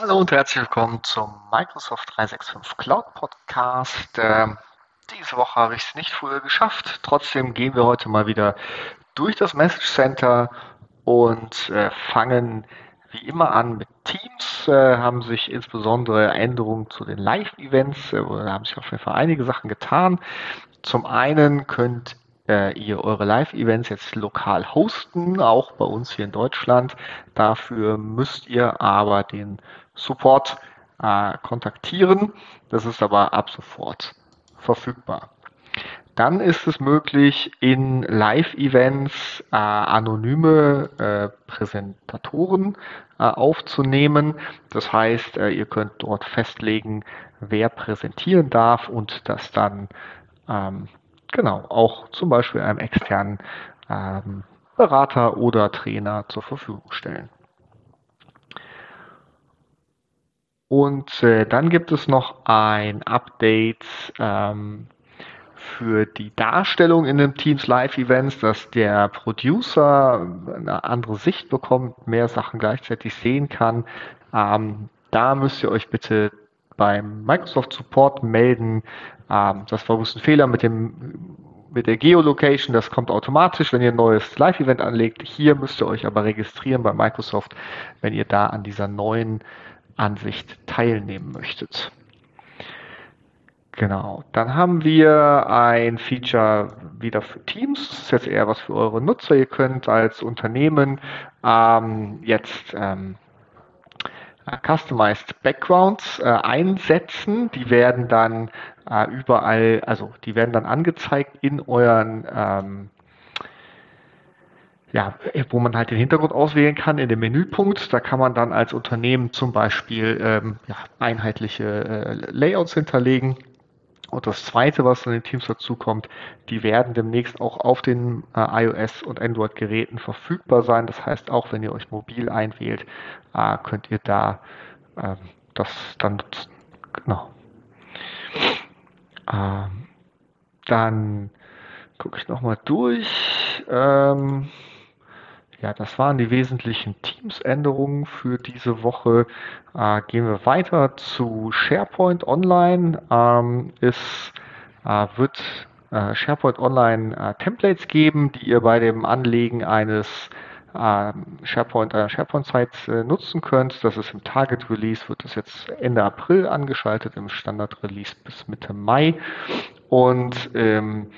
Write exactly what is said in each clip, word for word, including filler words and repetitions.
Hallo und herzlich willkommen zum Microsoft dreihundertfünfundsechzig Cloud Podcast. Ähm, diese Woche habe ich es nicht früher geschafft. Trotzdem gehen wir heute mal wieder durch das Message Center und äh, fangen wie immer an mit Teams. Äh, haben sich insbesondere Änderungen zu den Live-Events, äh, da haben sich auf jeden Fall einige Sachen getan. Zum einen könnt Äh, ihr eure Live-Events jetzt lokal hosten, auch bei uns hier in Deutschland. Dafür müsst ihr aber den Support äh, kontaktieren. Das ist aber ab sofort verfügbar. Dann ist es möglich, in Live-Events äh, anonyme äh, Präsentatoren äh, aufzunehmen. Das heißt, äh, ihr könnt dort festlegen, wer präsentieren darf und das dann ähm, Genau, auch zum Beispiel einem externen ähm, Berater oder Trainer zur Verfügung stellen. Und äh, dann gibt es noch ein Update ähm, für die Darstellung in den Teams Live-Events, dass der Producer eine andere Sicht bekommt, mehr Sachen gleichzeitig sehen kann. Ähm, da müsst ihr euch bitte beim Microsoft Support melden. Das war bloß ein Fehler mit dem, mit der Geolocation. Das kommt automatisch, wenn ihr ein neues Live-Event anlegt. Hier müsst ihr euch aber registrieren bei Microsoft, wenn ihr da an dieser neuen Ansicht teilnehmen möchtet. Genau. Dann haben wir ein Feature wieder für Teams. Das ist jetzt eher was für eure Nutzer. Ihr könnt als Unternehmen ähm, jetzt ähm, Customized Backgrounds äh, einsetzen, die werden dann äh, überall, also die werden dann angezeigt in euren, ähm, ja, wo man halt den Hintergrund auswählen kann, in dem Menüpunkt. Da kann man dann als Unternehmen zum Beispiel ähm, ja, einheitliche äh, Layouts hinterlegen. Und das Zweite, was in den Teams dazu kommt, die werden demnächst auch auf den äh, iOS- und Android-Geräten verfügbar sein. Das heißt, auch wenn ihr euch mobil einwählt, äh, könnt ihr da äh, das dann nutzen. Genau. Ähm, dann gucke ich nochmal durch. Ähm, ja, das waren die wesentlichen Teams-Änderungen für diese Woche. Äh, gehen wir weiter zu SharePoint Online. Ähm, es äh, wird äh, SharePoint Online äh, Templates geben, die ihr bei dem Anlegen eines äh, SharePoint, äh, SharePoint-Sites äh, nutzen könnt. Das ist im Target Release, wird das jetzt Ende April angeschaltet, im Standard Release bis Mitte Mai. Und ähm,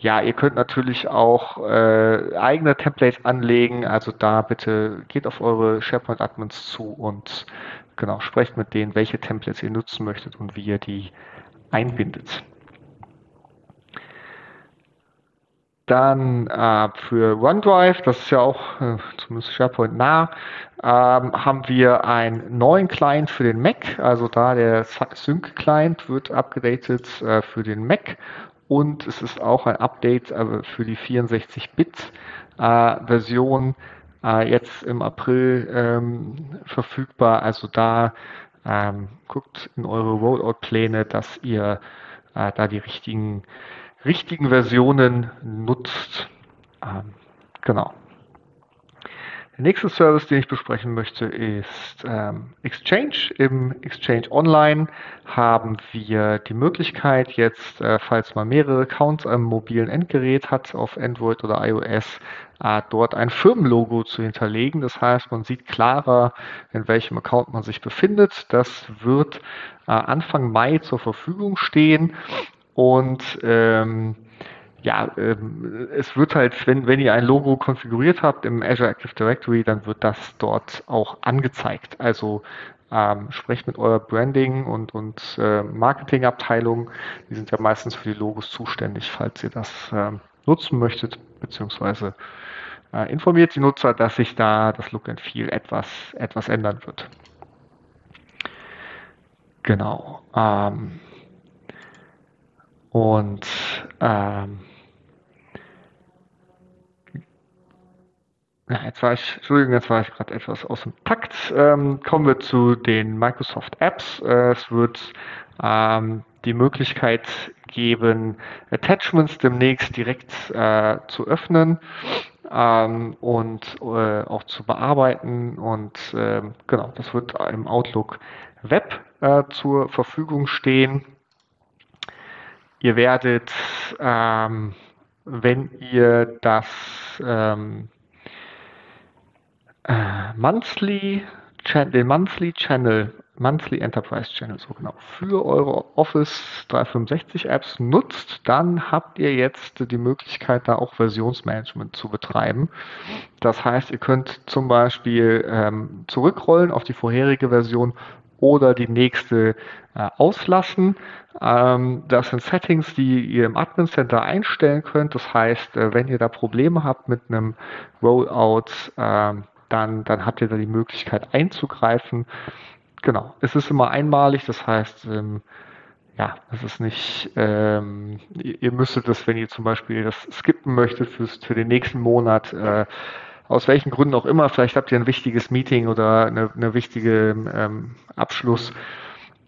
Ja, ihr könnt natürlich auch äh, eigene Templates anlegen, also da bitte geht auf eure SharePoint-Admins zu und genau sprecht mit denen, welche Templates ihr nutzen möchtet und wie ihr die einbindet. Dann äh, für OneDrive, das ist ja auch äh, zumindest SharePoint nah, ähm, haben wir einen neuen Client für den Mac, also da der Sync-Client wird upgedatet äh, für den Mac. Und es ist auch ein Update für die vierundsechzig Bit Version äh, jetzt im April ähm, verfügbar. Also da ähm, guckt in eure Rollout-Pläne, dass ihr äh, da die richtigen, richtigen Versionen nutzt. Ähm, genau. Der nächste Service, den ich besprechen möchte, ist ähm, Exchange. Im Exchange Online haben wir die Möglichkeit, jetzt, äh, falls man mehrere Accounts am mobilen Endgerät hat, auf Android oder iOS, äh, dort ein Firmenlogo zu hinterlegen. Das heißt, man sieht klarer, in welchem Account man sich befindet. Das wird äh, Anfang Mai zur Verfügung stehen und ähm, Ja, ähm, es wird halt, wenn, wenn ihr ein Logo konfiguriert habt im Azure Active Directory, dann wird das dort auch angezeigt. Also ähm, sprecht mit eurer Branding- und, und äh, Marketingabteilung. Die sind ja meistens für die Logos zuständig, falls ihr das ähm, nutzen möchtet, beziehungsweise äh, informiert die Nutzer, dass sich da das Look and Feel etwas, etwas ändern wird. Genau. Ähm, und ähm, Ja, jetzt war ich, Entschuldigung, jetzt war ich gerade etwas aus dem Takt. Ähm, kommen wir zu den Microsoft Apps. Äh, es wird ähm, die Möglichkeit geben, Attachments demnächst direkt äh, zu öffnen. ähm, und äh, auch zu bearbeiten. Und äh, genau, das wird im Outlook Web äh, zur Verfügung stehen. Ihr werdet, ähm, wenn ihr das ähm, äh, Monthly Channel, den Monthly Channel, Monthly Enterprise Channel, so genau, für eure Office dreihundertfünfundsechzig Apps nutzt, dann habt ihr jetzt die Möglichkeit, da auch Versionsmanagement zu betreiben. Das heißt, ihr könnt zum Beispiel ähm, zurückrollen auf die vorherige Version oder die nächste äh, auslassen. Ähm, das sind Settings, die ihr im Admin Center einstellen könnt. Das heißt, äh, wenn ihr da Probleme habt mit einem Rollout, äh, dann, dann habt ihr da die Möglichkeit einzugreifen. Genau, es ist immer einmalig, das heißt, ähm, ja, es ist nicht, ähm, ihr, ihr müsstet das, wenn ihr zum Beispiel das skippen möchtet fürs, für den nächsten Monat, äh, aus welchen Gründen auch immer, vielleicht habt ihr ein wichtiges Meeting oder eine, eine wichtige ähm, Abschluss,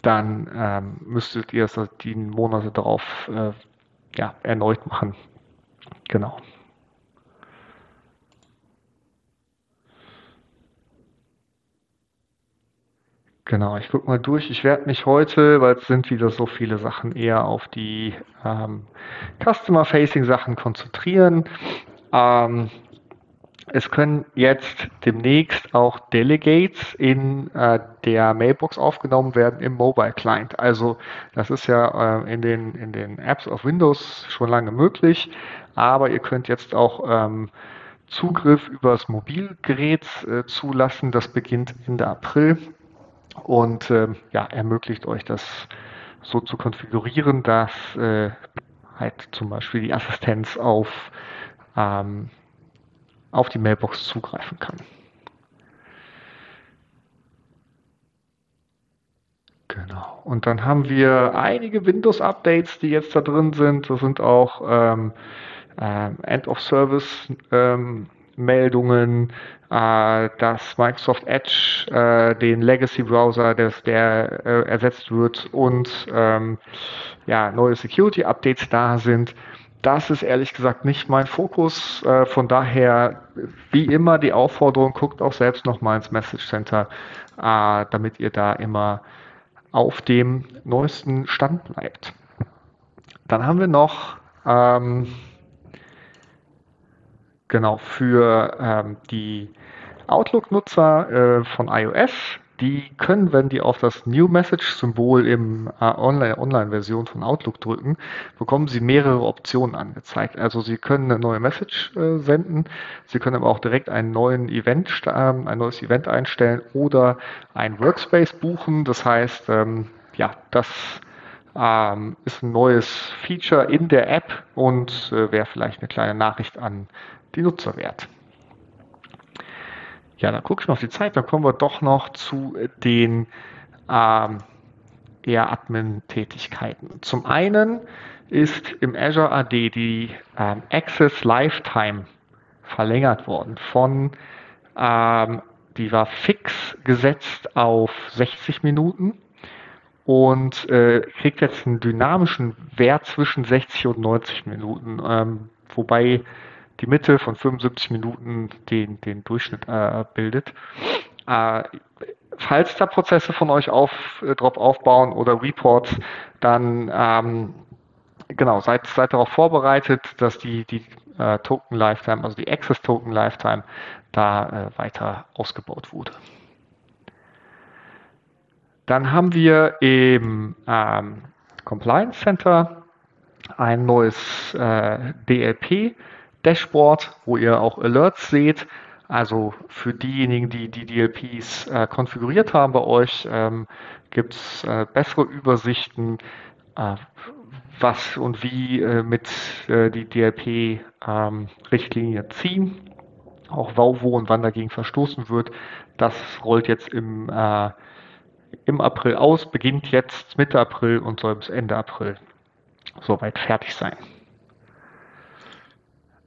dann ähm, müsstet ihr es die Monate darauf äh, ja, erneut machen. Genau. Genau, ich gucke mal durch. Ich werde mich heute, weil es sind wieder so viele Sachen, eher auf die ähm, Customer-Facing-Sachen konzentrieren. Ähm, es können jetzt demnächst auch Delegates in äh, der Mailbox aufgenommen werden im Mobile-Client. Also das ist ja äh, in den, in den Apps auf Windows schon lange möglich, aber ihr könnt jetzt auch ähm, Zugriff übers Mobilgerät äh, zulassen. Das beginnt Ende April. Und äh, ja, ermöglicht euch das so zu konfigurieren, dass äh, halt zum Beispiel die Assistenz auf, ähm, auf die Mailbox zugreifen kann. Genau. Und dann haben wir einige Windows-Updates, die jetzt da drin sind. Das sind auch ähm, äh, End-of-Service-Updates. Meldungen, äh, dass Microsoft Edge äh, den Legacy-Browser, dass der äh, ersetzt wird und ähm, ja, neue Security-Updates da sind. Das ist ehrlich gesagt nicht mein Fokus. Äh, von daher, wie immer, die Aufforderung, guckt auch selbst nochmal ins Message Center, äh, damit ihr da immer auf dem neuesten Stand bleibt. Dann haben wir noch ähm, Genau, für ähm, die Outlook-Nutzer äh, von iOS, die können, wenn die auf das New Message-Symbol im äh, Online-Version von Outlook drücken, bekommen sie mehrere Optionen angezeigt. Also sie können eine neue Message äh, senden, sie können aber auch direkt einen neuen Event, äh, ein neues Event einstellen oder ein Workspace buchen. Das heißt, ähm, ja, das ähm, ist ein neues Feature in der App und äh, wäre vielleicht eine kleine Nachricht an die Nutzer wert. Ja, dann gucke ich mal auf die Zeit, dann kommen wir doch noch zu den ähm, eher Admin-Tätigkeiten. Zum einen ist im Azure A D die ähm, Access Lifetime verlängert worden von, ähm, die war fix gesetzt auf sechzig Minuten und äh, kriegt jetzt einen dynamischen Wert zwischen sechzig und neunzig Minuten, ähm, wobei die Mitte von fünfundsiebzig Minuten den, den Durchschnitt äh, bildet. Äh, falls da Prozesse von euch auf, äh, drauf aufbauen oder Reports, dann ähm, genau, seid, seid darauf vorbereitet, dass die, die äh, Token Lifetime, also die Access Token Lifetime, da äh, weiter ausgebaut wurde. Dann haben wir im ähm, Compliance Center ein neues äh, D L P Dashboard, wo ihr auch Alerts seht, also für diejenigen, die die D L Ps äh, konfiguriert haben bei euch, ähm, gibt es äh, bessere Übersichten, äh, was und wie äh, mit äh, die D L P-Richtlinie ähm, ziehen, auch wo, wo und wann dagegen verstoßen wird. Das rollt jetzt im, äh, im April aus, beginnt jetzt Mitte April und soll bis Ende April soweit fertig sein.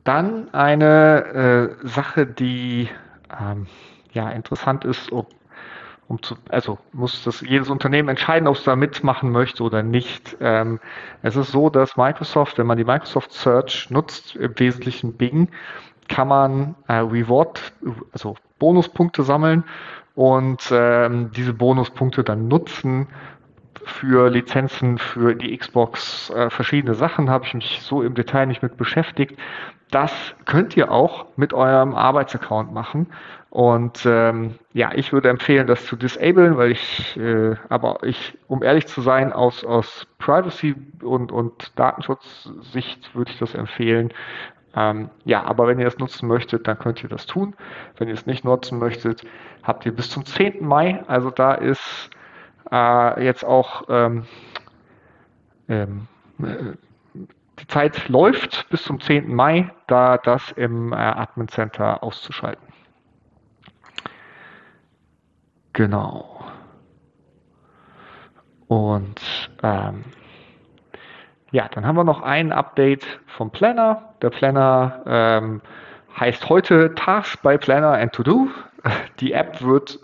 Dann eine äh, Sache, die ähm, ja interessant ist, um, um zu, also muss das jedes Unternehmen entscheiden, ob es da mitmachen möchte oder nicht. Ähm, es ist so, dass Microsoft, wenn man die Microsoft Search nutzt, im Wesentlichen Bing, kann man äh, Reward, also Bonuspunkte sammeln und ähm, diese Bonuspunkte dann nutzen für Lizenzen, für die Xbox, äh, verschiedene Sachen. Habe ich mich so im Detail nicht mit beschäftigt. Das könnt ihr auch mit eurem Arbeitsaccount machen. Und ähm, ja, ich würde empfehlen, das zu disablen, weil ich, äh, aber ich, um ehrlich zu sein, aus, aus Privacy- und, und Datenschutzsicht würde ich das empfehlen. Ähm, ja, aber wenn ihr es nutzen möchtet, dann könnt ihr das tun. Wenn ihr es nicht nutzen möchtet, habt ihr bis zum zehnten Mai. Also da ist äh, jetzt auch ähm, ähm, äh, die Zeit läuft bis zum zehnten Mai, da das im äh, Admin Center auszuschalten. Genau. Und ähm, ja, dann haben wir noch ein Update vom Planner. Der Planner ähm, heißt heute Tasks by Planner and to do. Die App wird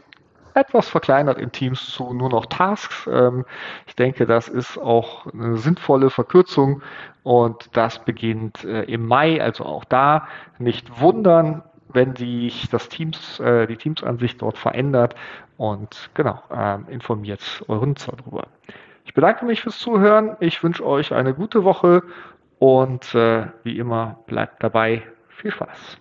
etwas verkleinert in Teams zu nur noch Tasks. Ähm, ich denke, das ist auch eine sinnvolle Verkürzung und das beginnt äh, im Mai, also auch da nicht wundern, wenn sich das Teams, äh, die Teams-Ansicht dort verändert, und genau, äh, informiert euren Nutzer darüber. Ich bedanke mich fürs Zuhören, ich wünsche euch eine gute Woche und äh, wie immer bleibt dabei, viel Spaß.